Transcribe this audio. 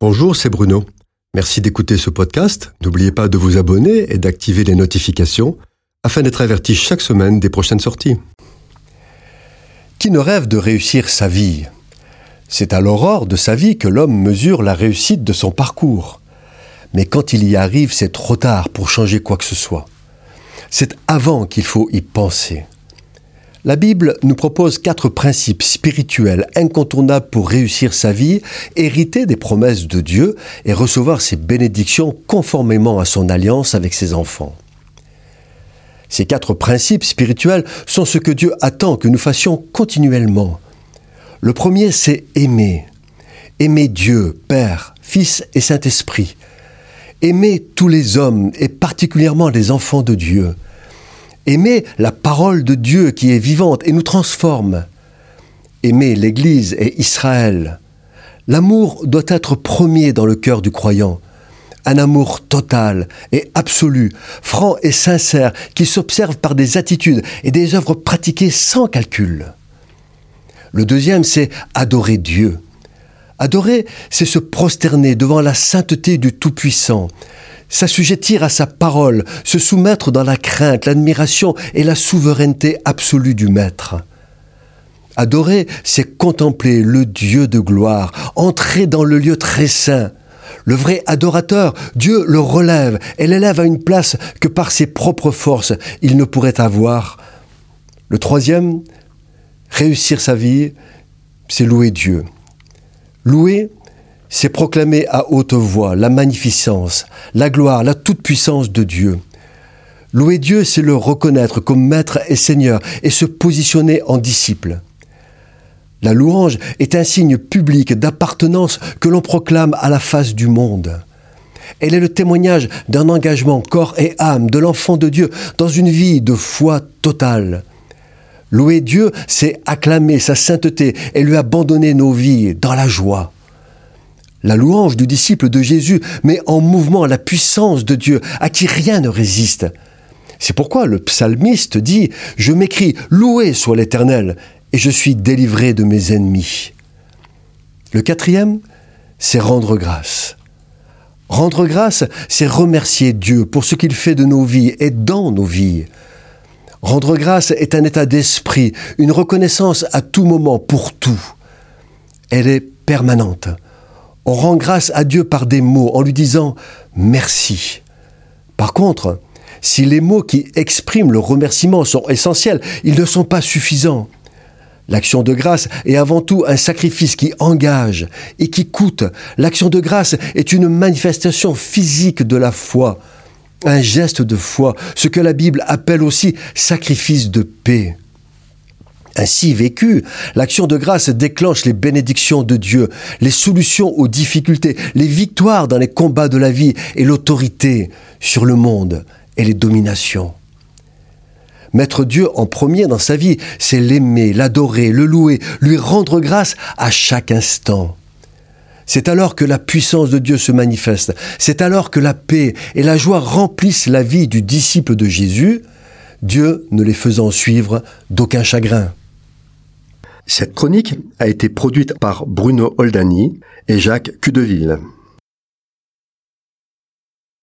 Bonjour, c'est Bruno. Merci d'écouter ce podcast. N'oubliez pas de vous abonner et d'activer les notifications afin d'être averti chaque semaine des prochaines sorties. Qui ne rêve de réussir sa vie ? C'est à l'aurore de sa vie que l'homme mesure la réussite de son parcours. Mais quand il y arrive, c'est trop tard pour changer quoi que ce soit. C'est avant qu'il faut y penser. La Bible nous propose 4 principes spirituels incontournables pour réussir sa vie, hériter des promesses de Dieu et recevoir ses bénédictions conformément à son alliance avec ses enfants. Ces 4 principes spirituels sont ce que Dieu attend que nous fassions continuellement. Le premier, c'est aimer. Aimer Dieu, Père, Fils et Saint-Esprit. Aimer tous les hommes et particulièrement les enfants de Dieu. Aimer la parole de Dieu qui est vivante et nous transforme. Aimer l'Église et Israël. L'amour doit être premier dans le cœur du croyant. Un amour total et absolu, franc et sincère, qui s'observe par des attitudes et des œuvres pratiquées sans calcul. Le deuxième, c'est adorer Dieu. Adorer, c'est se prosterner devant la sainteté du Tout-Puissant, s'assujettir à sa parole, se soumettre dans la crainte, l'admiration et la souveraineté absolue du Maître. Adorer, c'est contempler le Dieu de gloire, entrer dans le lieu très saint. Le vrai adorateur, Dieu le relève et l'élève à une place que par ses propres forces, il ne pourrait avoir. Le troisième, réussir sa vie, c'est louer Dieu. Louer, c'est proclamer à haute voix la magnificence, la gloire, la toute-puissance de Dieu. Louer Dieu, c'est le reconnaître comme maître et seigneur et se positionner en disciple. La louange est un signe public d'appartenance que l'on proclame à la face du monde. Elle est le témoignage d'un engagement corps et âme de l'enfant de Dieu dans une vie de foi totale. Louer Dieu, c'est acclamer sa sainteté et lui abandonner nos vies dans la joie. La louange du disciple de Jésus met en mouvement la puissance de Dieu à qui rien ne résiste. C'est pourquoi le psalmiste dit « Je m'écrie, loué soit l'Éternel » et je suis délivré de mes ennemis. Le quatrième, c'est rendre grâce. Rendre grâce, c'est remercier Dieu pour ce qu'il fait de nos vies et dans nos vies. Rendre grâce est un état d'esprit, une reconnaissance à tout moment pour tout. Elle est permanente. On rend grâce à Dieu par des mots en lui disant « merci ». Par contre, si les mots qui expriment le remerciement sont essentiels, ils ne sont pas suffisants. L'action de grâce est avant tout un sacrifice qui engage et qui coûte. L'action de grâce est une manifestation physique de la foi, un geste de foi, ce que la Bible appelle aussi sacrifice de paix. Ainsi vécue, l'action de grâce déclenche les bénédictions de Dieu, les solutions aux difficultés, les victoires dans les combats de la vie et l'autorité sur le monde et les dominations. Mettre Dieu en premier dans sa vie, c'est l'aimer, l'adorer, le louer, lui rendre grâce à chaque instant. C'est alors que la puissance de Dieu se manifeste. C'est alors que la paix et la joie remplissent la vie du disciple de Jésus, Dieu ne les faisant suivre d'aucun chagrin. Cette chronique a été produite par Bruno Oldani et Jacques Cudeville.